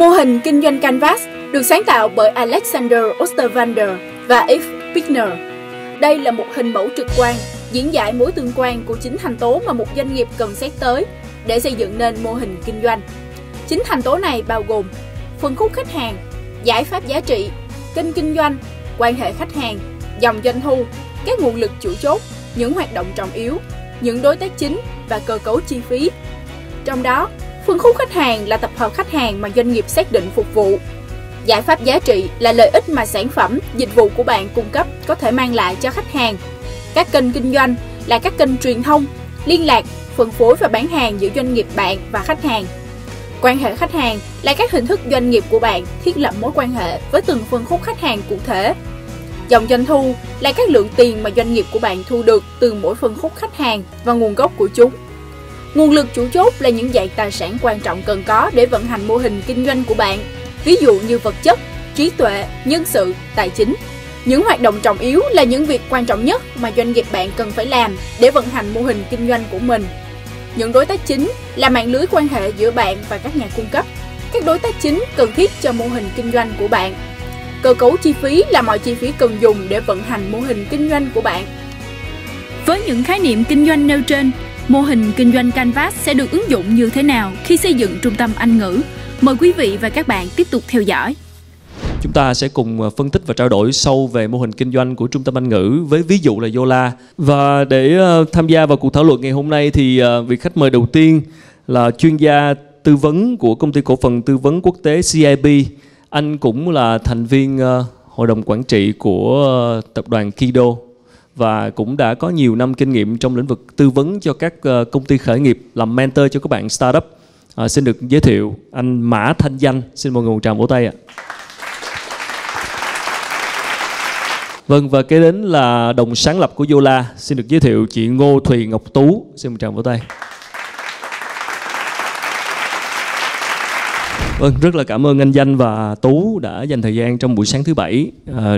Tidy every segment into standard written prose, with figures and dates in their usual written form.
Mô hình kinh doanh Canvas được sáng tạo bởi Alexander Osterwalder và Yves Pigneur. Đây là một hình mẫu trực quan, diễn giải mối tương quan của 9 thành tố mà một doanh nghiệp cần xét tới để xây dựng nên mô hình kinh doanh. 9 thành tố này bao gồm phân khúc khách hàng, giải pháp giá trị, kênh kinh doanh, quan hệ khách hàng, dòng doanh thu, các nguồn lực chủ chốt, những hoạt động trọng yếu, những đối tác chính và cơ cấu chi phí. Trong đó, phân khúc khách hàng là tập hợp khách hàng mà doanh nghiệp xác định phục vụ. Giải pháp giá trị là lợi ích mà sản phẩm, dịch vụ của bạn cung cấp có thể mang lại cho khách hàng. Các kênh kinh doanh là các kênh truyền thông, liên lạc, phân phối và bán hàng giữa doanh nghiệp bạn và khách hàng. Quan hệ khách hàng là các hình thức doanh nghiệp của bạn thiết lập mối quan hệ với từng phân khúc khách hàng cụ thể. Dòng doanh thu là các lượng tiền mà doanh nghiệp của bạn thu được từ mỗi phân khúc khách hàng và nguồn gốc của chúng. Nguồn lực chủ chốt là những dạng tài sản quan trọng cần có để vận hành mô hình kinh doanh của bạn, ví dụ như vật chất, trí tuệ, nhân sự, tài chính. Những hoạt động trọng yếu là những việc quan trọng nhất mà doanh nghiệp bạn cần phải làm để vận hành mô hình kinh doanh của mình. Những đối tác chính là mạng lưới quan hệ giữa bạn và các nhà cung cấp, các đối tác chính cần thiết cho mô hình kinh doanh của bạn. Cơ cấu chi phí là mọi chi phí cần dùng để vận hành mô hình kinh doanh của bạn. Với những khái niệm kinh doanh nêu trên, mô hình kinh doanh Canvas sẽ được ứng dụng như thế nào khi xây dựng trung tâm Anh ngữ? Mời quý vị và các bạn tiếp tục theo dõi. Chúng ta sẽ cùng phân tích và trao đổi sâu về mô hình kinh doanh của Trung tâm Anh ngữ với ví dụ là YOLA. Và để tham gia vào cuộc thảo luận ngày hôm nay thì vị khách mời đầu tiên là chuyên gia tư vấn của Công ty Cổ phần Tư vấn Quốc tế CIB. Anh cũng là thành viên Hội đồng Quản trị của tập đoàn Kido và cũng đã có nhiều năm kinh nghiệm trong lĩnh vực tư vấn cho các công ty khởi nghiệp, làm mentor cho các bạn startup. Xin được giới thiệu anh Mã Thanh Danh. Xin mọi người một tràng vỗ tay ạ. Vâng, và kế đến là đồng sáng lập của YOLA. Xin được giới thiệu chị Ngô Thùy Ngọc Tú. Xin một tràng vỗ tay. Vâng, rất là cảm ơn anh Danh và Tú đã dành thời gian trong buổi sáng thứ Bảy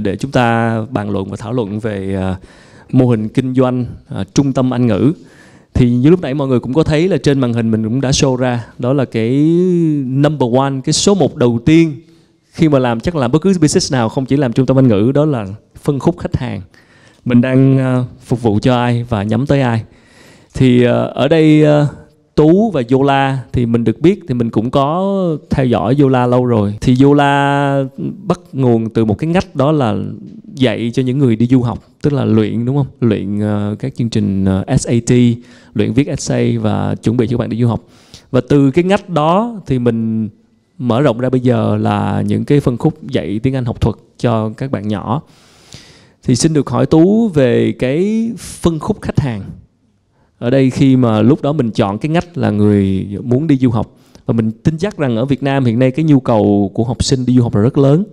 để chúng ta bàn luận và thảo luận về mô hình kinh doanh Trung tâm Anh ngữ. Thì như lúc nãy mọi người cũng có thấy là trên màn hình mình cũng đã show ra, đó là cái number one, cái số 1 đầu tiên khi mà làm, chắc là bất cứ business nào, không chỉ làm Trung tâm Anh ngữ, đó là phân khúc khách hàng. Mình đang phục vụ cho ai và nhắm tới ai. Thì ở đây Tú và YOLA thì mình được biết, thì mình cũng có theo dõi YOLA lâu rồi. Thì YOLA bắt nguồn từ một cái ngách, đó là dạy cho những người đi du học, tức là luyện, đúng không? Luyện các chương trình SAT, luyện viết essay và chuẩn bị cho các bạn đi du học. Và từ cái ngách đó thì mình mở rộng ra bây giờ là những cái phân khúc dạy tiếng Anh học thuật cho các bạn nhỏ. Thì xin được hỏi Tú về cái phân khúc khách hàng. Ở đây khi mà lúc đó mình chọn cái ngách là người muốn đi du học, và mình tin chắc rằng ở Việt Nam hiện nay cái nhu cầu của học sinh đi du học là rất lớn,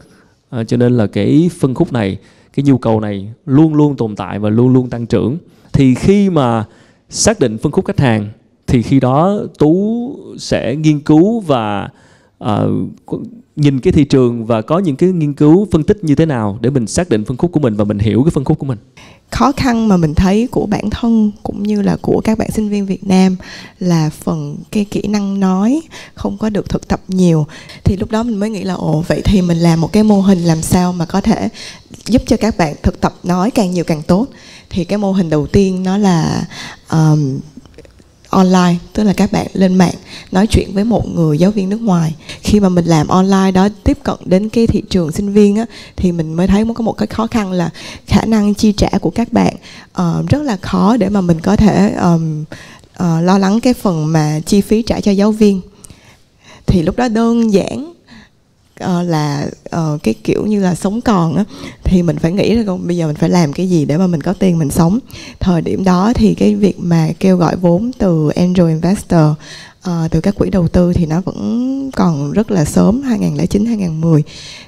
cho nên là cái phân khúc này, cái nhu cầu này luôn luôn tồn tại và luôn luôn tăng trưởng. Thì khi mà xác định phân khúc khách hàng thì khi đó Tú sẽ nghiên cứu và nhìn cái thị trường và có những cái nghiên cứu phân tích như thế nào để mình xác định phân khúc của mình và mình hiểu cái phân khúc của mình. Khó khăn mà mình thấy của bản thân cũng như là của các bạn sinh viên Việt Nam là phần cái kỹ năng nói không có được thực tập nhiều. Thì lúc đó mình mới nghĩ là vậy thì mình làm một cái mô hình làm sao mà có thể giúp cho các bạn thực tập nói càng nhiều càng tốt. Thì cái mô hình đầu tiên nó là online, tức là các bạn lên mạng nói chuyện với một người giáo viên nước ngoài. Khi mà mình làm online đó, tiếp cận đến cái thị trường sinh viên á, thì mình mới thấy có một cái khó khăn là khả năng chi trả của các bạn rất là khó để mà mình có thể lo lắng cái phần mà chi phí trả cho giáo viên. Thì lúc đó đơn giản cái kiểu như là sống còn á, thì mình phải nghĩ là bây giờ mình phải làm cái gì để mà mình có tiền mình sống. Thời điểm đó thì cái việc mà kêu gọi vốn từ angel investor, từ các quỹ đầu tư thì nó vẫn còn rất là sớm, 2009-2010.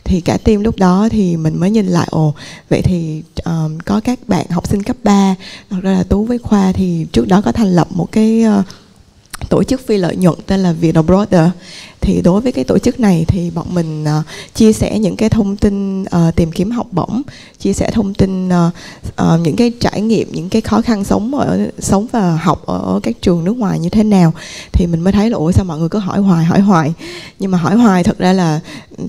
Thì cả team lúc đó thì mình mới nhìn lại, vậy thì có các bạn học sinh cấp 3, thật ra là Tú với Khoa thì trước đó có thành lập một cái tổ chức phi lợi nhuận tên là VietAbroader. Thì đối với cái tổ chức này thì bọn mình chia sẻ những cái thông tin tìm kiếm học bổng, chia sẻ thông tin những cái trải nghiệm, những cái khó khăn sống và học ở các trường nước ngoài như thế nào. Thì mình mới thấy là ủa sao mọi người cứ hỏi hoài. Nhưng mà hỏi hoài thật ra là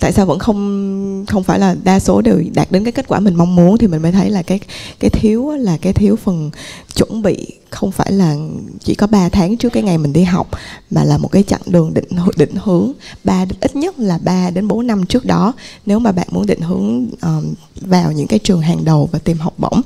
tại sao vẫn không phải là đa số đều đạt đến cái kết quả mình mong muốn. Thì mình mới thấy là cái thiếu phần chuẩn bị, không phải là chỉ có 3 tháng trước cái ngày mình đi học mà là một cái chặng đường định hướng ít nhất là 3 đến 4 năm trước đó, nếu mà bạn muốn định hướng vào những cái trường hàng đầu và tìm học bổng.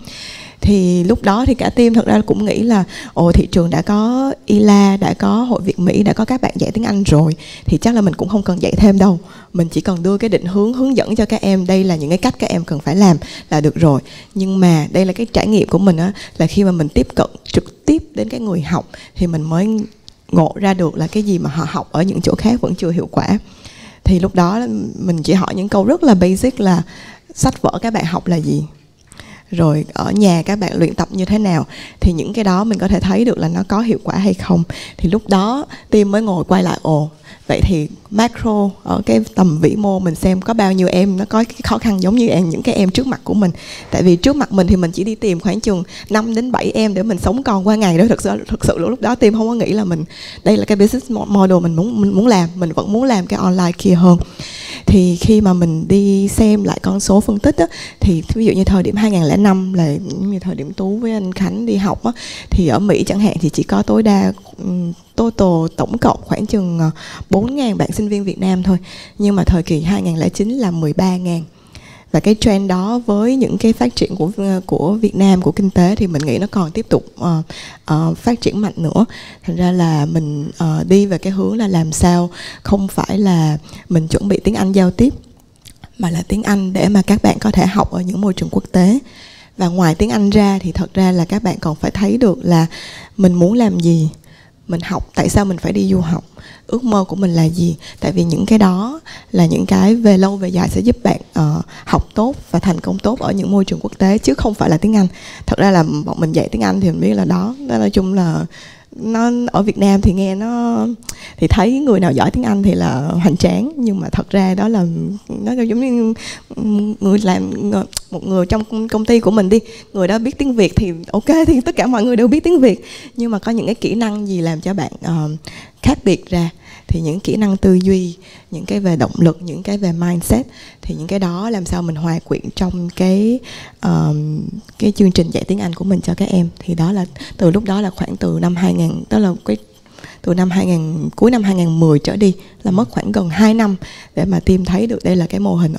Thì lúc đó thì cả team thật ra cũng nghĩ là ồ, thị trường đã có ILA, đã có Hội Việt Mỹ, đã có các bạn dạy tiếng Anh rồi thì chắc là mình cũng không cần dạy thêm đâu, mình chỉ cần đưa cái định hướng, hướng dẫn cho các em đây là những cái cách các em cần phải làm là được rồi. Nhưng mà đây là cái trải nghiệm của mình á, là khi mà mình tiếp cận trực tiếp đến cái người học thì mình mới ngộ ra được là cái gì mà họ học ở những chỗ khác vẫn chưa hiệu quả. Thì lúc đó mình chỉ hỏi những câu rất là basic là sách vở các bạn học là gì, rồi ở nhà các bạn luyện tập như thế nào. Thì những cái đó mình có thể thấy được là nó có hiệu quả hay không. Thì lúc đó team mới ngồi quay lại, ồ vậy thì macro ở cái tầm vĩ mô mình xem có bao nhiêu em nó có cái khó khăn giống như những cái em trước mặt của mình. Tại vì trước mặt mình thì mình chỉ đi tìm khoảng chừng 5 đến 7 em để mình sống còn qua ngày đó. Thực sự lúc đó team không có nghĩ là đây là cái business model mình muốn làm. Mình vẫn muốn làm cái online kia hơn. Thì khi mà mình đi xem lại con số phân tích á, thì ví dụ như thời điểm 2005 là như thời điểm Tú với anh Khánh đi học á, thì ở Mỹ chẳng hạn thì chỉ có tối đa tổng cộng khoảng chừng 4.000 bạn sinh viên Việt Nam thôi. Nhưng mà thời kỳ 2009 là 13.000. Và cái trend đó với những cái phát triển của Việt Nam, của kinh tế thì mình nghĩ nó còn tiếp tục phát triển mạnh nữa. Thành ra là mình đi về cái hướng là làm sao không phải là mình chuẩn bị tiếng Anh giao tiếp mà là tiếng Anh để mà các bạn có thể học ở những môi trường quốc tế. Và ngoài tiếng Anh ra thì thật ra là các bạn còn phải thấy được là mình muốn làm gì, mình học, tại sao mình phải đi du học, ước mơ của mình là gì. Tại vì những cái đó là những cái về lâu về dài sẽ giúp bạn học tốt và thành công tốt ở những môi trường quốc tế, chứ không phải là tiếng Anh. Thật ra là bọn mình dạy tiếng Anh thì mình biết là đó nói chung là nó ở Việt Nam thì nghe nó thì thấy người nào giỏi tiếng Anh thì là hoành tráng, nhưng mà thật ra đó là nó giống như người làm một người trong công ty của mình đi, người đó biết tiếng Việt thì ok, thì tất cả mọi người đều biết tiếng Việt, nhưng mà có những cái kỹ năng gì làm cho bạn khác biệt ra. Thì những kỹ năng tư duy, những cái về động lực, những cái về mindset, thì những cái đó làm sao mình hòa quyện trong cái chương trình dạy tiếng Anh của mình cho các em. Thì đó là từ lúc đó là khoảng từ năm 2000, đó là cuối năm 2010 trở đi, là mất khoảng gần 2 năm để mà team thấy được đây là cái mô hình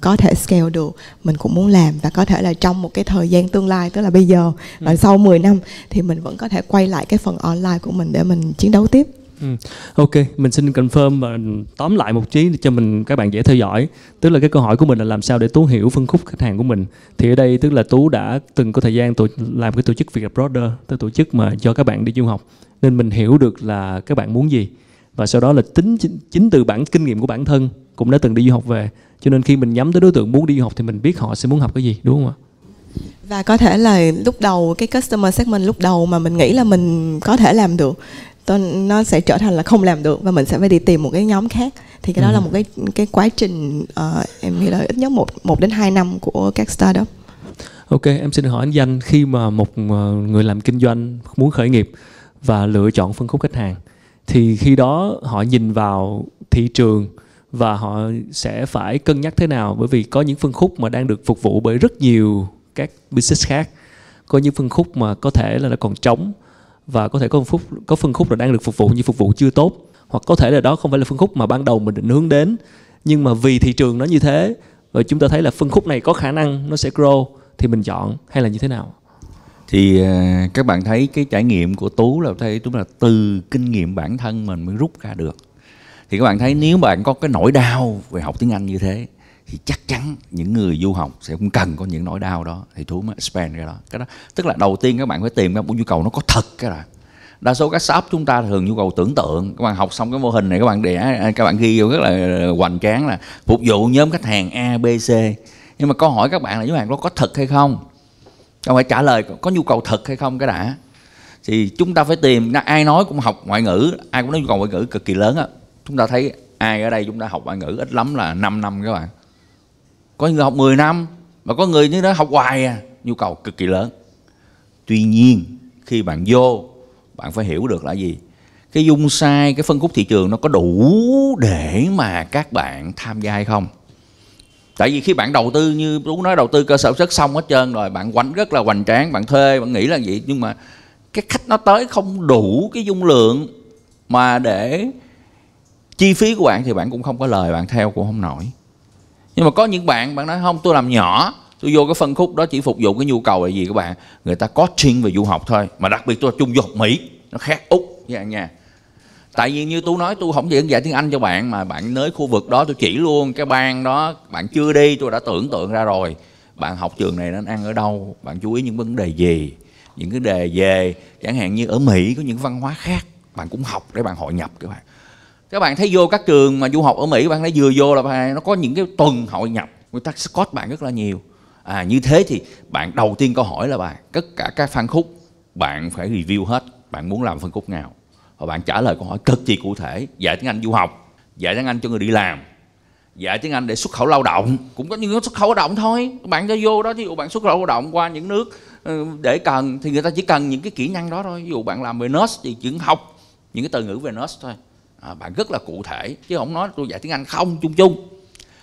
có thể scale được, mình cũng muốn làm, và có thể là trong một cái thời gian tương lai, tức là bây giờ là sau 10 năm thì mình vẫn có thể quay lại cái phần online của mình để mình chiến đấu tiếp. Ok, mình xin confirm và tóm lại một tí để cho các bạn dễ theo dõi. Tức là cái câu hỏi của mình là làm sao để Tú hiểu phân khúc khách hàng của mình. Thì ở đây tức là Tú đã từng có thời gian làm cái tổ chức VietAbroader, cái tổ chức mà cho các bạn đi du học, nên mình hiểu được là các bạn muốn gì. Và sau đó là chính từ kinh nghiệm của bản thân cũng đã từng đi du học về, cho nên khi mình nhắm tới đối tượng muốn đi du học thì mình biết họ sẽ muốn học cái gì, đúng không ạ? Và có thể là lúc đầu cái customer segment lúc đầu mà mình nghĩ là mình có thể làm được, nó sẽ trở thành là không làm được và mình sẽ phải đi tìm một cái nhóm khác. Thì cái đó là một cái quá trình em nghĩ là ít nhất 1 đến 2 năm của các startup. Ok, em xin hỏi anh Danh, khi mà một người làm kinh doanh muốn khởi nghiệp và lựa chọn phân khúc khách hàng thì khi đó họ nhìn vào thị trường và họ sẽ phải cân nhắc thế nào? Bởi vì có những phân khúc mà đang được phục vụ bởi rất nhiều các business khác, có những phân khúc mà có thể là còn trống, và có thể có phân khúc là đang được phục vụ nhưng phục vụ chưa tốt, hoặc có thể là đó không phải là phân khúc mà ban đầu mình định hướng đến, nhưng mà vì thị trường nó như thế và chúng ta thấy là phân khúc này có khả năng nó sẽ grow thì mình chọn, hay là như thế nào? Thì các bạn thấy cái trải nghiệm của Tú là từ kinh nghiệm bản thân mình mới rút ra được. Thì các bạn thấy nếu bạn có cái nỗi đau về học tiếng Anh như thế thì chắc chắn những người du học sẽ cũng cần có những nỗi đau đó, thì Tú mới expand ra đó. Cái đó tức là đầu tiên các bạn phải tìm ra một nhu cầu nó có thật. Cái là đa số các shop chúng ta thường nhu cầu tưởng tượng. Các bạn học xong cái mô hình này các bạn ghi vô rất là hoành tráng là phục vụ nhóm khách hàng A, B, C, nhưng mà câu hỏi các bạn là nhóm hàng đó có thật hay không, các bạn phải trả lời có nhu cầu thật hay không cái đã. Thì chúng ta phải tìm, ai nói cũng học ngoại ngữ, ai cũng nói nhu cầu ngoại ngữ cực kỳ lớn á. Chúng ta thấy ai ở đây chúng ta học ngoại ngữ ít lắm là 5 năm các bạn. Có người học 10 năm, mà có người như đó học hoài à, nhu cầu cực kỳ lớn. Tuy nhiên, khi bạn vô, bạn phải hiểu được là gì? Cái dung sai, cái phân khúc thị trường nó có đủ để mà các bạn tham gia hay không? Tại vì khi bạn đầu tư, như Tú nói, đầu tư cơ sở rất xong hết trơn rồi, bạn quánh rất là hoành tráng, bạn thuê, bạn nghĩ là vậy, nhưng mà cái khách nó tới không đủ cái dung lượng mà để chi phí của bạn thì bạn cũng không có lời, bạn theo cũng không nổi. Nhưng mà có những bạn, bạn nói không, tôi làm nhỏ, tôi vô cái phân khúc đó chỉ phục vụ cái nhu cầu là gì các bạn? Người ta coaching về du học thôi, mà đặc biệt tôi chung du học Mỹ, nó khác Úc nha nha. Tại vì như tôi nói, tôi không chỉ dạy tiếng Anh cho bạn mà bạn nới khu vực đó, tôi chỉ luôn cái bang đó, bạn chưa đi tôi đã tưởng tượng ra rồi. Bạn học trường này nên ăn ở đâu, bạn chú ý những vấn đề gì, những cái đề về, chẳng hạn như ở Mỹ có những văn hóa khác, bạn cũng học để bạn hội nhập các bạn. Các bạn thấy vô các trường mà du học ở Mỹ, bạn thấy vừa vô là nó có những cái tuần hội nhập, người ta Scott bạn rất là nhiều. À, như thế thì bạn đầu tiên câu hỏi là bạn, tất cả các phân khúc bạn phải review hết, bạn muốn làm phân khúc nào. Và bạn trả lời câu hỏi cực kỳ cụ thể, dạy tiếng Anh du học, dạy tiếng Anh cho người đi làm, dạy tiếng Anh để xuất khẩu lao động, cũng có những xuất khẩu lao động thôi. Bạn ra vô đó, ví dụ bạn xuất khẩu lao động qua những nước để cần thì người ta chỉ cần những cái kỹ năng đó thôi. Ví dụ bạn làm về nurse thì chỉ học những cái từ ngữ về nurse thôi. À, bạn rất là cụ thể, chứ không nói tôi dạy tiếng Anh không chung chung.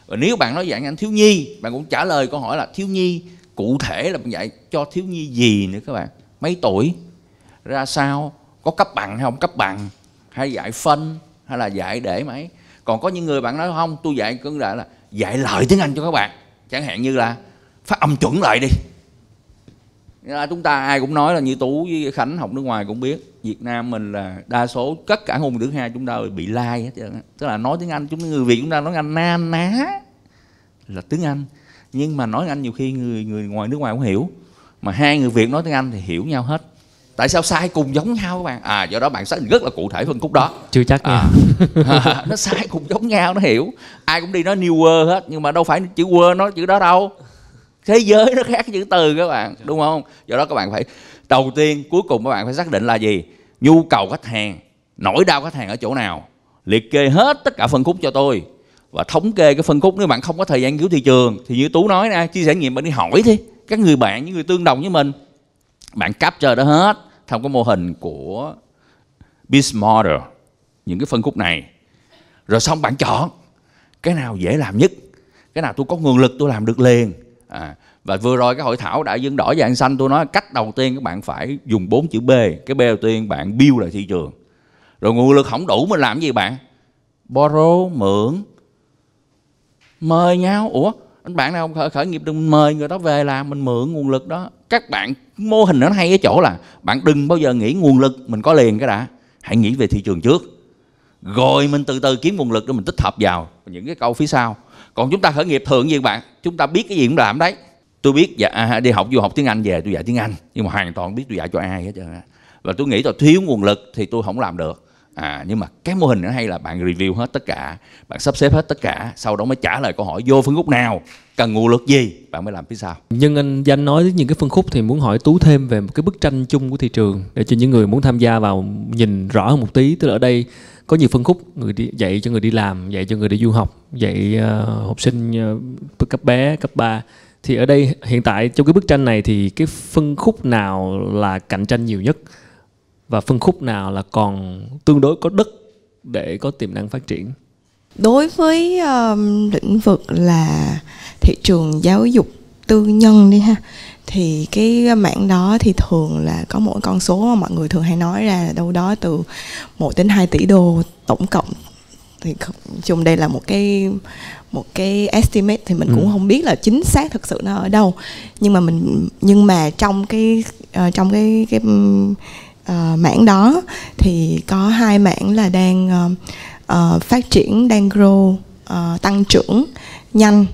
Và nếu bạn nói dạy tiếng Anh thiếu nhi, bạn cũng trả lời câu hỏi là thiếu nhi, cụ thể là bạn dạy cho thiếu nhi gì nữa các bạn, mấy tuổi, ra sao, có cấp bằng hay không cấp bằng, hay dạy phân hay là dạy để mấy. Còn có những người bạn nói không, tôi dạy cứ là dạy lại tiếng Anh cho các bạn, chẳng hạn như là phát âm chuẩn lại đi. Là chúng ta ai cũng nói là như Tú với Khánh học nước ngoài cũng biết, Việt Nam mình là đa số tất cả ngôn ngữ thứ hai chúng ta bị lai hết trơn. Tức là nói tiếng Anh, chúng người Việt chúng ta nói Anh na ná là tiếng Anh, nhưng mà nói Anh nhiều khi người ngoài nước ngoài cũng hiểu, mà hai người Việt nói tiếng Anh thì hiểu nhau hết. Tại sao sai cùng giống nhau các bạn? À, do đó bạn sẽ rất là cụ thể phân khúc đó. Chưa chắc nha. Nó sai cùng giống nhau, nó hiểu. Ai cũng đi nói New World hết, nhưng mà đâu phải chữ World nói chữ đó đâu. Thế giới nó khác chữ từ các bạn, đúng không? Do đó các bạn phải, đầu tiên, cuối cùng các bạn phải xác định là gì? Nhu cầu khách hàng, nỗi đau khách hàng ở chỗ nào? Liệt kê hết tất cả phân khúc cho tôi. Và thống kê cái phân khúc, nếu bạn không có thời gian nghiên cứu thị trường, thì như Tú nói nè, chia sẻ nghiệm bạn đi hỏi đi. Các người bạn, những người tương đồng với mình. Bạn capture đó hết. Thông qua mô hình của business model, những cái phân khúc này. Rồi xong bạn chọn cái nào dễ làm nhất, cái nào tôi có nguồn lực tôi làm được liền. À, và vừa rồi cái hội thảo đại dương đỏ vàng xanh tôi nói cách đầu tiên các bạn phải dùng 4 chữ B. Cái B đầu tiên bạn build lại thị trường. Rồi nguồn lực không đủ mình làm gì bạn? Borrow, mượn, mời nhau. Ủa? Anh bạn nào khởi nghiệp đừng mời người đó về làm, mình mượn nguồn lực đó. Các bạn, mô hình nó hay ở chỗ là bạn đừng bao giờ nghĩ nguồn lực mình có liền cái đã. Hãy nghĩ về thị trường trước. Rồi mình từ từ kiếm nguồn lực để mình tích hợp vào những cái câu phía sau. Còn chúng ta khởi nghiệp thường như bạn, chúng ta biết cái gì cũng làm đấy. Tôi biết đi học du học tiếng Anh về tôi dạy tiếng Anh, nhưng mà hoàn toàn biết tôi dạy cho ai hết trơn. Và tôi nghĩ tôi thiếu nguồn lực thì tôi không làm được. À, nhưng mà cái mô hình nó hay là bạn review hết tất cả, bạn sắp xếp hết tất cả, sau đó mới trả lời câu hỏi vô phân khúc nào, cần nguồn lực gì, bạn mới làm phía sau. Nhưng anh Danh nói những cái phân khúc thì muốn hỏi Tú thêm về một cái bức tranh chung của thị trường để cho những người muốn tham gia vào nhìn rõ hơn một tí. Tức là ở đây có nhiều phân khúc, người đi, dạy cho người đi làm, dạy cho người đi du học, dạy học sinh cấp bé, cấp 3. Thì ở đây hiện tại trong cái bức tranh này thì cái phân khúc nào là cạnh tranh nhiều nhất? Và phân khúc nào là còn tương đối có đất để có tiềm năng phát triển? Đối với lĩnh vực là thị trường giáo dục tư nhân đi ha, thì cái mảng đó thì thường là có mỗi con số mà mọi người thường hay nói ra là đâu đó từ 1 đến 2 tỷ đô tổng cộng. Thì chung đây là một cái estimate thì mình cũng không biết là chính xác thực sự nó ở đâu, nhưng mà trong cái mảng đó thì có hai mảng là đang phát triển, đang grow, tăng trưởng nhanh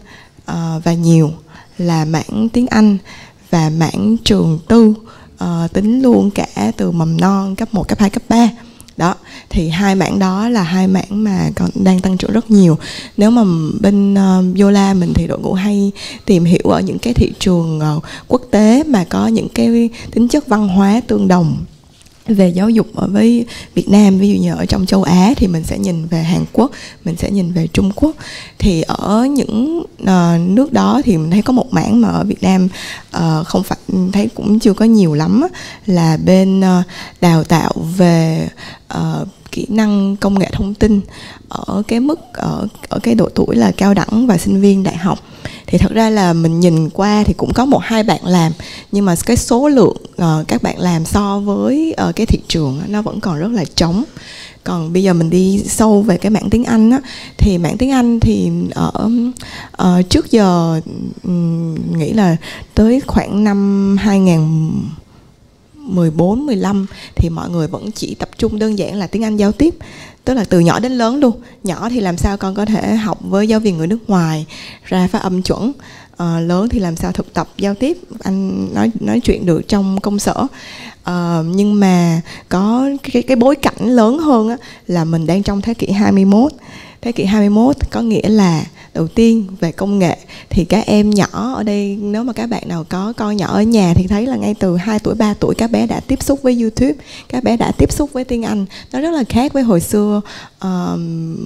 và nhiều, là mảng tiếng Anh và mảng trường tư, tính luôn cả từ mầm non, cấp 1, cấp 2, cấp 3. Đó, thì hai mảng đó là hai mảng mà còn đang tăng trưởng rất nhiều. Nếu mà bên YOLA mình thì đội ngũ hay tìm hiểu ở những cái thị trường quốc tế mà có những cái tính chất văn hóa tương đồng về giáo dục ở với Việt Nam, ví dụ như ở trong châu Á thì mình sẽ nhìn về Hàn Quốc, mình sẽ nhìn về Trung Quốc. Thì ở những nước đó thì mình thấy có một mảng mà ở Việt Nam không phải, thấy cũng chưa có nhiều lắm, là bên đào tạo về kỹ năng công nghệ thông tin ở cái mức ở cái độ tuổi là cao đẳng và sinh viên đại học. Thì thật ra là mình nhìn qua thì cũng có một hai bạn làm, nhưng mà cái số lượng các bạn làm so với cái thị trường nó vẫn còn rất là trống. Còn bây giờ mình đi sâu về cái mảng tiếng Anh á, thì mảng tiếng Anh thì ở trước giờ nghĩ là tới khoảng năm 2014, 15 thì mọi người vẫn chỉ tập trung đơn giản là tiếng Anh giao tiếp, tức là từ nhỏ đến lớn luôn. Nhỏ thì làm sao con có thể học với giáo viên người nước ngoài ra phát âm chuẩn, lớn thì làm sao thực tập giao tiếp, anh nói chuyện được trong công sở. Nhưng mà có cái bối cảnh lớn hơn á, là mình đang trong thế kỷ 21. Thế kỷ 21 có nghĩa là đầu tiên về công nghệ thì các em nhỏ ở đây, nếu mà các bạn nào có con nhỏ ở nhà thì thấy là ngay từ 2 tuổi, 3 tuổi các bé đã tiếp xúc với YouTube, các bé đã tiếp xúc với tiếng Anh. Nó rất là khác với hồi xưa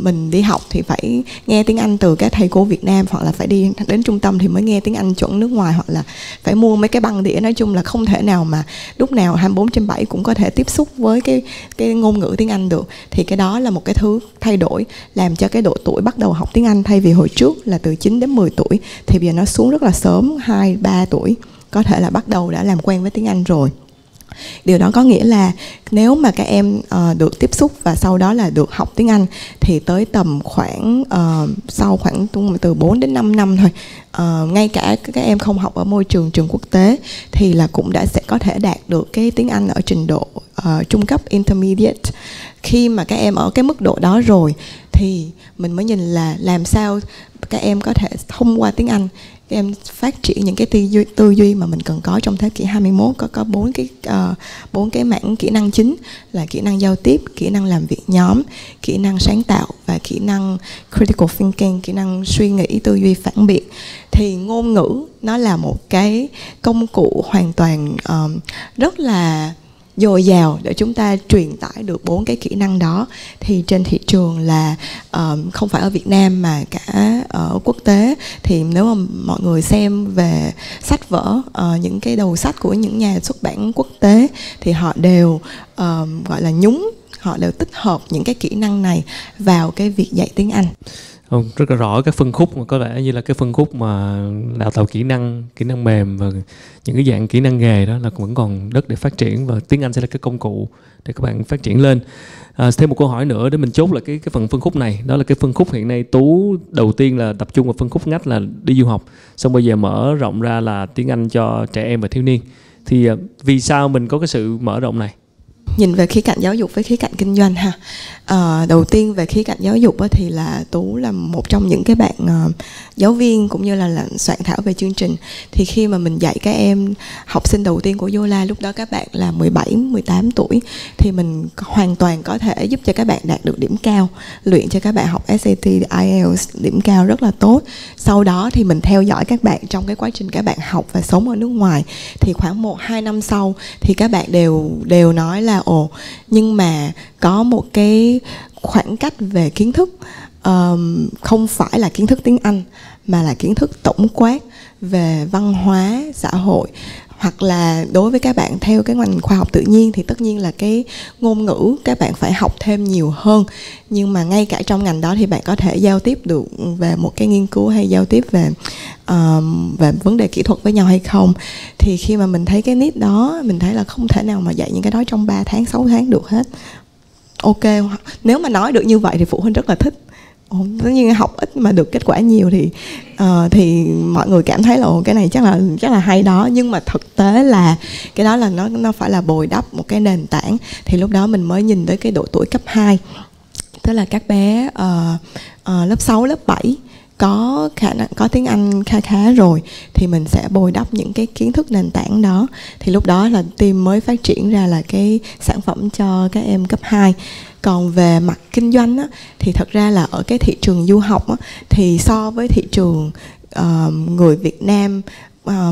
mình đi học thì phải nghe tiếng Anh từ các thầy cô Việt Nam, hoặc là phải đi đến trung tâm thì mới nghe tiếng Anh chuẩn nước ngoài, hoặc là phải mua mấy cái băng đĩa. Nói chung là không thể nào mà lúc nào 24/7 cũng có thể tiếp xúc với cái ngôn ngữ tiếng Anh được. Thì cái đó là một cái thứ thay đổi, làm cho cái độ tuổi bắt đầu học tiếng Anh thay vì hồi trước là từ 9 đến 10 tuổi thì bây giờ nó xuống rất là sớm, 2, 3 tuổi có thể là bắt đầu đã làm quen với tiếng Anh rồi. Điều đó có nghĩa là nếu mà các em được tiếp xúc và sau đó là được học tiếng Anh thì tới tầm khoảng sau khoảng từ 4 đến 5 năm thôi, ngay cả các em không học ở môi trường trường quốc tế thì là cũng đã sẽ có thể đạt được cái tiếng Anh ở trình độ trung cấp intermediate. Khi mà các em ở cái mức độ đó rồi thì mình mới nhìn là làm sao các em có thể thông qua tiếng Anh, các em phát triển những cái tư duy mà mình cần có trong thế kỷ 21. Có bốn cái mảng kỹ năng chính là kỹ năng giao tiếp, kỹ năng làm việc nhóm, kỹ năng sáng tạo và kỹ năng critical thinking, kỹ năng suy nghĩ, tư duy phản biện. Thì ngôn ngữ nó là một cái công cụ hoàn toàn rất là dồi dào để chúng ta truyền tải được bốn cái kỹ năng đó. Thì trên thị trường là không phải ở Việt Nam mà cả ở quốc tế, thì nếu mà mọi người xem về sách vở, những cái đầu sách của những nhà xuất bản quốc tế thì họ đều gọi là nhúng, họ đều tích hợp những cái kỹ năng này vào cái việc dạy tiếng Anh. Không, rất là rõ các phân khúc, mà có lẽ như là cái phân khúc mà đào tạo kỹ năng mềm và những cái dạng kỹ năng nghề đó là vẫn còn đất để phát triển, và tiếng Anh sẽ là cái công cụ để các bạn phát triển lên. Thêm một câu hỏi nữa để mình chốt là cái phần phân khúc này, đó là cái phân khúc hiện nay Tú đầu tiên là tập trung vào phân khúc ngách là đi du học, xong bây giờ mở rộng ra là tiếng Anh cho trẻ em và thiếu niên. Thì vì sao mình có cái sự mở rộng này? Nhìn về khía cạnh giáo dục với khía cạnh kinh doanh ha. Đầu tiên về khía cạnh giáo dục thì là Tú là một trong những cái bạn giáo viên cũng như là soạn thảo về chương trình. Thì khi mà mình dạy các em học sinh đầu tiên của YOLA, lúc đó các bạn là 17, 18 tuổi, thì mình hoàn toàn có thể giúp cho các bạn đạt được điểm cao, luyện cho các bạn học SAT, IELTS điểm cao rất là tốt. Sau đó thì mình theo dõi các bạn trong cái quá trình các bạn học và sống ở nước ngoài. Thì khoảng 1-2 năm sau thì các bạn đều nói là ồ, nhưng mà có một cái khoảng cách về kiến thức, không phải là kiến thức tiếng Anh mà là kiến thức tổng quát về văn hóa, xã hội. Hoặc là đối với các bạn theo cái ngành khoa học tự nhiên thì tất nhiên là cái ngôn ngữ các bạn phải học thêm nhiều hơn. Nhưng mà ngay cả trong ngành đó thì bạn có thể giao tiếp được về một cái nghiên cứu, hay giao tiếp về vấn đề kỹ thuật với nhau hay không. Thì khi mà mình thấy cái need đó, mình thấy là không thể nào mà dạy những cái đó trong 3 tháng, 6 tháng được hết. Ok, nếu mà nói được như vậy thì phụ huynh rất là thích. Tất nhiên học ít mà được kết quả nhiều thì mọi người cảm thấy là cái này chắc là hay đó. Nhưng mà thực tế là cái đó là nó phải là bồi đắp một cái nền tảng. Thì lúc đó mình mới nhìn tới cái độ tuổi cấp 2, tức là các bé lớp 6, lớp 7 có khả năng có tiếng Anh khá rồi thì mình sẽ bồi đắp những cái kiến thức nền tảng đó. Thì lúc đó là team mới phát triển ra là cái sản phẩm cho các em cấp 2. Còn về mặt kinh doanh á, thì thật ra là ở cái thị trường du học á, thì so với thị trường người Việt Nam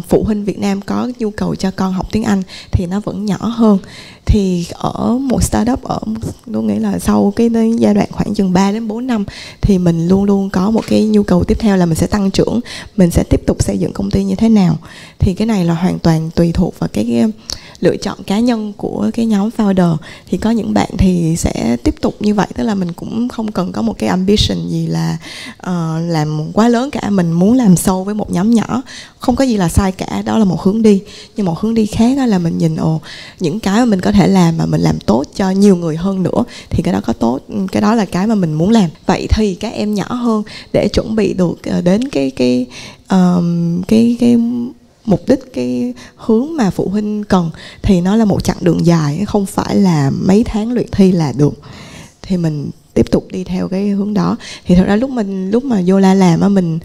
phụ huynh Việt Nam có nhu cầu cho con học tiếng Anh thì nó vẫn nhỏ hơn. Thì ở một startup, ở luôn nghĩ là sau cái giai đoạn khoảng chừng 3 đến 4 năm thì mình luôn luôn có một cái nhu cầu tiếp theo là mình sẽ tăng trưởng, mình sẽ tiếp tục xây dựng công ty như thế nào. Thì cái này là hoàn toàn tùy thuộc vào cái lựa chọn cá nhân của cái nhóm founder. Thì có những bạn thì sẽ tiếp tục như vậy, tức là mình cũng không cần có một cái ambition gì là làm quá lớn cả, mình muốn làm sâu với một nhóm nhỏ, không có gì là sai cả, đó là một hướng đi. Nhưng một hướng đi khác là mình nhìn những cái mà mình có thể làm mà mình làm tốt cho nhiều người hơn nữa thì cái đó có tốt, cái đó là cái mà mình muốn làm. Vậy thì các em nhỏ hơn để chuẩn bị được đến cái mục đích, cái hướng mà phụ huynh cần thì nó là một chặng đường dài, không phải là mấy tháng luyện thi là được. Thì mình tiếp tục đi theo cái hướng đó. Thì thật ra lúc mà YOLA làm á, mình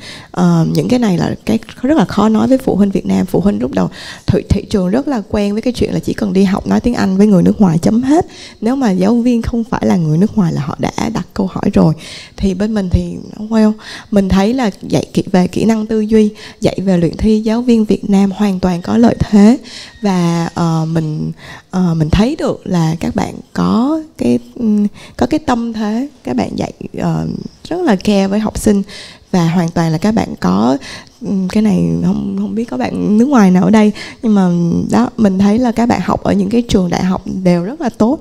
những cái này là cái rất là khó nói với phụ huynh Việt Nam. Phụ huynh lúc đầu thị trường rất là quen với cái chuyện là chỉ cần đi học nói tiếng Anh với người nước ngoài chấm hết. Nếu mà giáo viên không phải là người nước ngoài là họ đã đặt câu hỏi rồi. Thì bên mình thì mình thấy là dạy về kỹ năng tư duy, dạy về luyện thi, giáo viên Việt Nam hoàn toàn có lợi thế. Và mình thấy được là các bạn có cái tâm thế, các bạn dạy rất là care với học sinh, và hoàn toàn là các bạn có cái này, không biết có bạn nước ngoài nào ở đây, nhưng mà đó, mình thấy là các bạn học ở những cái trường đại học đều rất là tốt,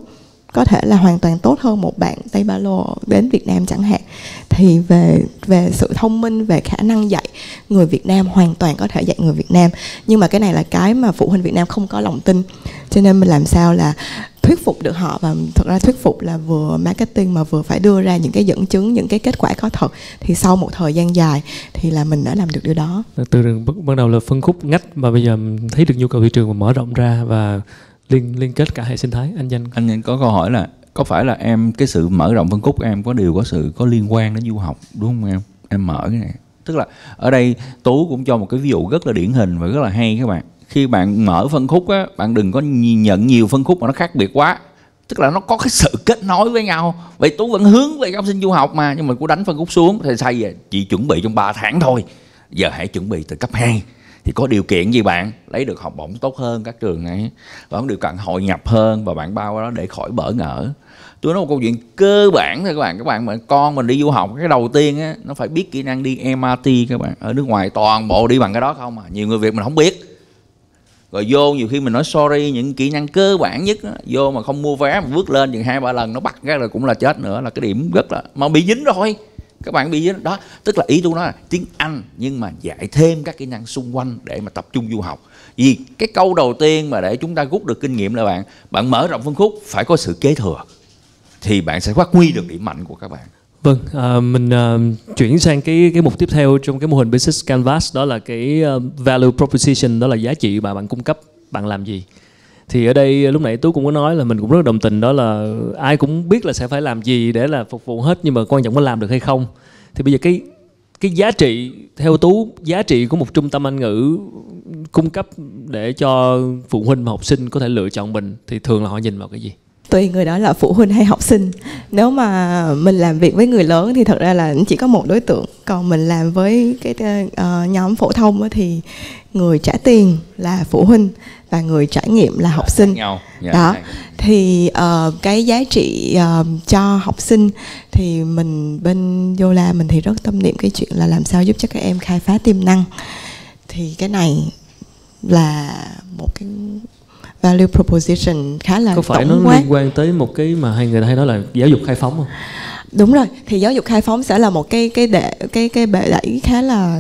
có thể là hoàn toàn tốt hơn một bạn Tây Ba Lô đến Việt Nam chẳng hạn. Thì về sự thông minh, về khả năng dạy, người Việt Nam hoàn toàn có thể dạy người Việt Nam. Nhưng mà cái này là cái mà phụ huynh Việt Nam không có lòng tin, cho nên mình làm sao là thuyết phục được họ. Và thật ra thuyết phục là vừa marketing mà vừa phải đưa ra những cái dẫn chứng, những cái kết quả có thật. Thì sau một thời gian dài thì là mình đã làm được điều đó. Từ ban đầu là phân khúc ngách mà bây giờ thấy được nhu cầu thị trường và mở rộng ra và liên kết cả hệ sinh thái. Anh Danh có câu hỏi là có phải là em cái sự mở rộng phân khúc của em có liên quan đến du học đúng không em? Em mở cái này, tức là ở đây Tú cũng cho một cái ví dụ rất là điển hình và rất là hay các bạn. Khi bạn mở phân khúc á, bạn đừng có nhận nhiều phân khúc mà nó khác biệt quá, tức là nó có cái sự kết nối với nhau. Vậy Tú vẫn hướng về học sinh du học mà, nhưng mà cũng đánh phân khúc xuống thì sao vậy? Chị chuẩn bị trong 3 tháng thôi, giờ hãy chuẩn bị từ cấp 2 thì có điều kiện gì bạn lấy được học bổng tốt hơn các trường này, và có điều kiện hội nhập hơn, và bạn bao đó để khỏi bỡ ngỡ. Tôi nói một câu chuyện cơ bản thôi các bạn mà con mình đi du học, cái đầu tiên á, nó phải biết kỹ năng đi MRT các bạn. Ở nước ngoài toàn bộ đi bằng cái đó không à, nhiều người Việt mình không biết. Rồi vô nhiều khi mình nói sorry những kỹ năng cơ bản nhất đó, vô mà không mua vé mà vứt lên chừng 2-3 lần nó bắt ra là cũng là chết nữa, là cái điểm rất là mà bị dính rồi. Các bạn bị đó, tức là ý tôi nói là tiếng Anh nhưng mà dạy thêm các kỹ năng xung quanh để mà tập trung du học. Vì cái câu đầu tiên mà để chúng ta rút được kinh nghiệm là bạn mở rộng phân khúc phải có sự kế thừa thì bạn sẽ phát huy được điểm mạnh của các bạn. Vâng, mình chuyển sang cái mục tiếp theo trong cái mô hình business canvas, đó là cái value proposition, đó là giá trị mà bạn cung cấp, bạn làm gì. Thì ở đây lúc nãy Tú cũng có nói là mình cũng rất đồng tình, đó là ai cũng biết là sẽ phải làm gì để là phục vụ hết, nhưng mà quan trọng là làm được hay không. Thì bây giờ cái giá trị, theo Tú, giá trị của một trung tâm Anh ngữ cung cấp để cho phụ huynh và học sinh có thể lựa chọn mình thì thường là họ nhìn vào cái gì? Tùy người đó là phụ huynh hay học sinh. Nếu mà mình làm việc với người lớn thì thật ra là chỉ có một đối tượng. Còn mình làm với cái nhóm phổ thông thì người trả tiền là phụ huynh và người trải nghiệm là học sinh. Đó. Thì cái giá trị cho học sinh thì mình bên YOLA mình thì rất tâm niệm cái chuyện là làm sao giúp cho các em khai phá tiềm năng. Thì cái này là một cái value proposition khá là tổng quát. Có phải nó liên quan tới một cái mà hai người hay nói là giáo dục khai phóng không? Đúng rồi, thì giáo dục khai phóng sẽ là một cái bệ đẩy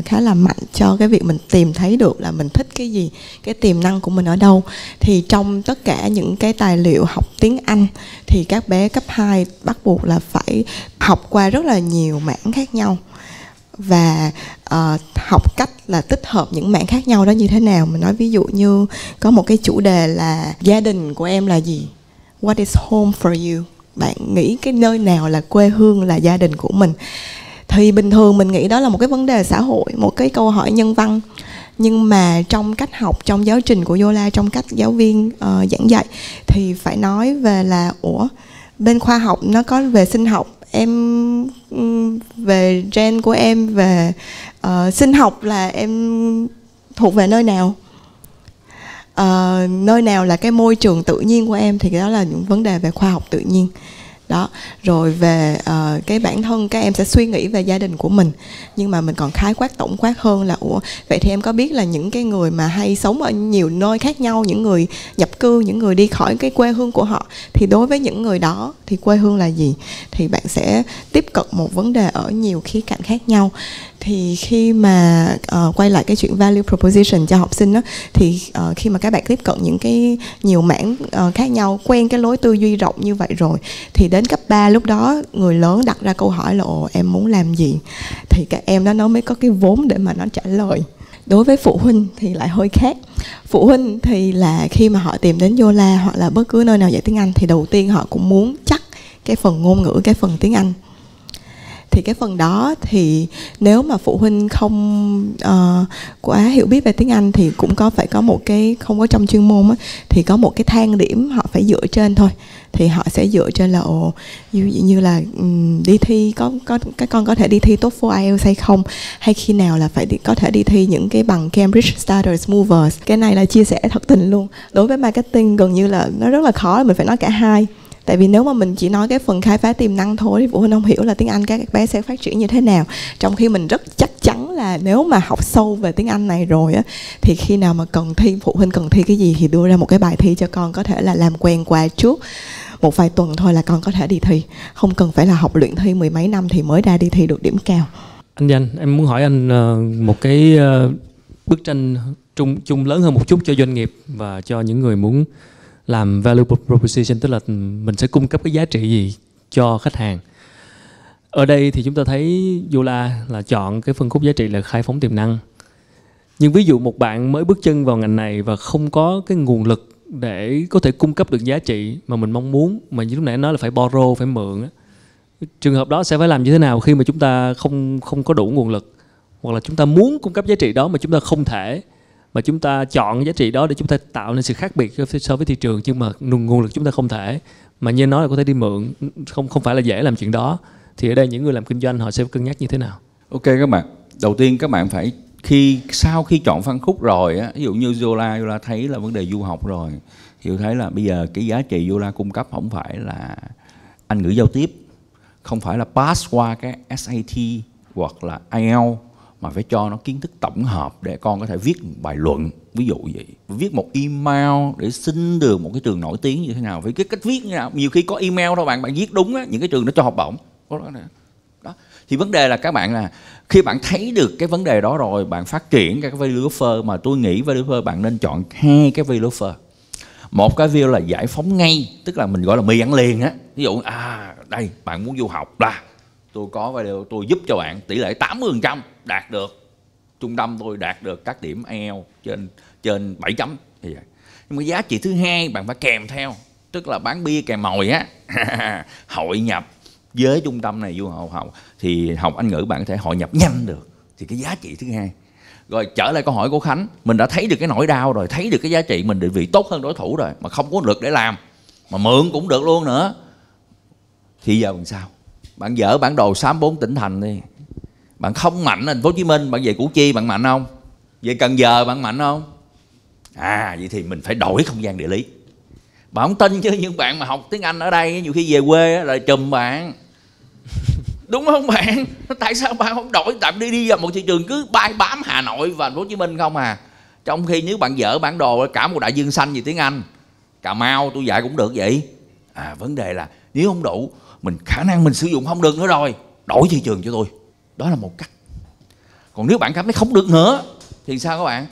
khá là mạnh cho cái việc mình tìm thấy được là mình thích cái gì, cái tiềm năng của mình ở đâu. Thì trong tất cả những cái tài liệu học tiếng Anh thì các bé cấp 2 bắt buộc là phải học qua rất là nhiều mảng khác nhau và học cách là tích hợp những mảng khác nhau đó như thế nào. Mình nói ví dụ như có một cái chủ đề là gia đình của em là gì, what is home for you, bạn nghĩ cái nơi nào là quê hương, là gia đình của mình. Thì bình thường mình nghĩ đó là một cái vấn đề xã hội, một cái câu hỏi nhân văn. Nhưng mà trong cách học, trong giáo trình của YOLA, trong cách giáo viên giảng dạy thì phải nói về là bên khoa học nó có về sinh học, em về gen của em, về sinh học là em thuộc về nơi nào, nơi nào là cái môi trường tự nhiên của em, thì đó là những vấn đề về khoa học tự nhiên đó. Rồi về cái bản thân các em sẽ suy nghĩ về gia đình của mình, nhưng mà mình còn khái quát tổng quát hơn là ủa vậy thì em có biết là những cái người mà hay sống ở nhiều nơi khác nhau, những người nhập cư, những người đi khỏi cái quê hương của họ, thì đối với những người đó thì quê hương là gì? Thì bạn sẽ tiếp cận một vấn đề ở nhiều khía cạnh khác nhau. Thì khi mà quay lại cái chuyện value proposition cho học sinh đó, thì khi mà các bạn tiếp cận những cái nhiều mảng khác nhau, quen cái lối tư duy rộng như vậy rồi, thì đến cấp 3 lúc đó người lớn đặt ra câu hỏi là ồ em muốn làm gì, thì các em đó nó mới có cái vốn để mà nó trả lời. Đối với phụ huynh thì lại hơi khác. Phụ huynh thì là khi mà họ tìm đến YOLA hoặc là bất cứ nơi nào dạy tiếng Anh thì đầu tiên họ cũng muốn chắc cái phần ngôn ngữ, cái phần tiếng Anh. Thì cái phần đó thì nếu mà phụ huynh không quá hiểu biết về tiếng Anh thì cũng phải có một cái, không có trong chuyên môn á, thì có một cái thang điểm họ phải dựa trên thôi. Thì họ sẽ dựa trên là ồ, như là đi thi, có các con có thể đi thi TOEFL, IELTS hay không, hay khi nào là phải có thể đi thi những cái bằng Cambridge Starters, Movers. Cái này là chia sẻ thật tình luôn. Đối với marketing gần như là nó rất là khó, mình phải nói cả hai. Tại vì nếu mà mình chỉ nói cái phần khai phá tiềm năng thôi thì phụ huynh không hiểu là tiếng Anh các bé sẽ phát triển như thế nào. Trong khi mình rất chắc chắn là nếu mà học sâu về tiếng Anh này rồi á, thì khi nào mà cần thi, phụ huynh cần thi cái gì thì đưa ra một cái bài thi cho con, có thể là làm quen qua trước một vài tuần thôi là con có thể đi thi. Không cần phải là học luyện thi mười mấy năm thì mới ra đi thi được điểm cao. Anh Danh, em muốn hỏi anh một cái bức tranh chung lớn hơn một chút cho doanh nghiệp và cho những người muốn làm value proposition, tức là mình sẽ cung cấp cái giá trị gì cho khách hàng. Ở đây thì chúng ta thấy YOLA là chọn cái phân khúc giá trị là khai phóng tiềm năng. Nhưng ví dụ một bạn mới bước chân vào ngành này và không có cái nguồn lực để có thể cung cấp được giá trị mà mình mong muốn, mà như lúc nãy nói là phải borrow, phải mượn. Trường hợp đó sẽ phải làm như thế nào khi mà chúng ta không có đủ nguồn lực, hoặc là chúng ta muốn cung cấp giá trị đó mà chúng ta không thể, mà chúng ta chọn giá trị đó để chúng ta tạo nên sự khác biệt so với thị trường, nhưng mà nguồn lực chúng ta không thể, mà như nói là có thể đi mượn, không phải là dễ làm chuyện đó. Thì ở đây những người làm kinh doanh họ sẽ cân nhắc như thế nào? Ok các bạn, đầu tiên các bạn phải sau khi chọn phân khúc rồi á, ví dụ như YOLA thấy là vấn đề du học rồi, hiểu thấy là bây giờ cái giá trị YOLA cung cấp không phải là Anh ngữ giao tiếp, không phải là pass qua cái SAT hoặc là IELTS, mà phải cho nó kiến thức tổng hợp để con có thể viết một bài luận, ví dụ vậy, viết một email để xin được một cái trường nổi tiếng như thế nào, với cái cách viết như nào. Nhiều khi có email thôi bạn viết đúng á, những cái trường nó cho học bổng đó. Thì vấn đề là các bạn là khi bạn thấy được cái vấn đề đó rồi, bạn phát triển các value offer, mà tôi nghĩ value offer bạn nên chọn hai cái value offer. Một cái view là giải phóng ngay, tức là mình gọi là mì ăn liền á, ví dụ đây bạn muốn du học là tôi có value, tôi giúp cho bạn tỷ lệ 80% đạt được, trung tâm tôi đạt được các điểm IELTS trên 7 chấm. Nhưng mà giá trị thứ hai bạn phải kèm theo, tức là bán bia kèm mồi á, hội nhập với trung tâm này du học thì học Anh ngữ bạn có thể hội nhập nhanh được, thì cái giá trị thứ hai. Rồi trở lại câu hỏi của Khánh, mình đã thấy được cái nỗi đau rồi, thấy được cái giá trị mình định vị tốt hơn đối thủ rồi, mà không có lực để làm, mà mượn cũng được luôn nữa, thì giờ làm sao? Bạn dỡ bản đồ 64 tỉnh thành đi. Bạn không mạnh ở thành phố Hồ Chí Minh, bạn về Củ Chi bạn mạnh không? Về Cần Giờ bạn mạnh không? Vậy thì mình phải đổi không gian địa lý. Bạn không tin chứ những bạn mà học tiếng Anh ở đây nhiều khi về quê là trùm bạn. Đúng không bạn? Tại sao bạn không đổi, tạm đi vào một thị trường cứ bay bám Hà Nội và thành phố Hồ Chí Minh không à? Trong khi nếu bạn dỡ bản đồ cả một đại dương xanh về tiếng Anh, Cà Mau tôi dạy cũng được vậy. Vấn đề là nếu không đủ, mình khả năng mình sử dụng không được nữa rồi, đổi thị trường cho tôi. Đó là một cách. Còn nếu bạn cảm thấy không được nữa thì sao các bạn?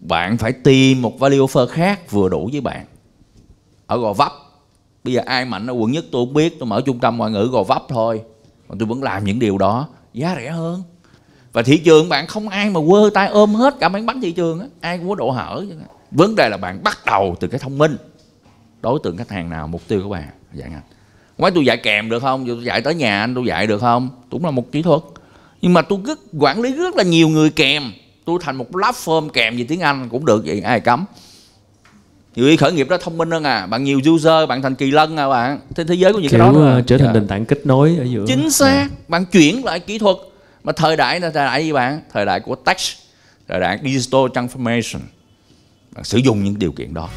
Bạn phải tìm một value offer khác vừa đủ với bạn. Ở Gò Vấp, bây giờ ai mạnh ở quận nhất tôi không biết, tôi mở trung tâm ngoại ngữ Gò Vấp thôi, còn tôi vẫn làm những điều đó giá rẻ hơn. Và thị trường bạn không ai mà quơ tay ôm hết cả bánh thị trường đó. Ai cũng có độ hở. Vấn đề là bạn bắt đầu từ cái thông minh, đối tượng khách hàng nào, mục tiêu của bạn. Dạng anh nói tôi dạy kèm được không? Tôi dạy tới nhà anh tôi dạy được không? Cũng là một kỹ thuật. Nhưng mà tôi cứ quản lý rất là nhiều người kèm, tôi thành một platform kèm về tiếng Anh cũng được vậy, ai cấm. Nhiều khi khởi nghiệp đó thông minh hơn à, bạn nhiều user, bạn thành kỳ lân à bạn. Trên thế giới có những cái đó nữa. Trở thành nền tảng kết nối ở giữa. Chính xác, bạn chuyển lại kỹ thuật. Mà thời đại là thời đại gì bạn? Thời đại của text, Rồi bạn digital transformation, bạn sử dụng những điều kiện đó.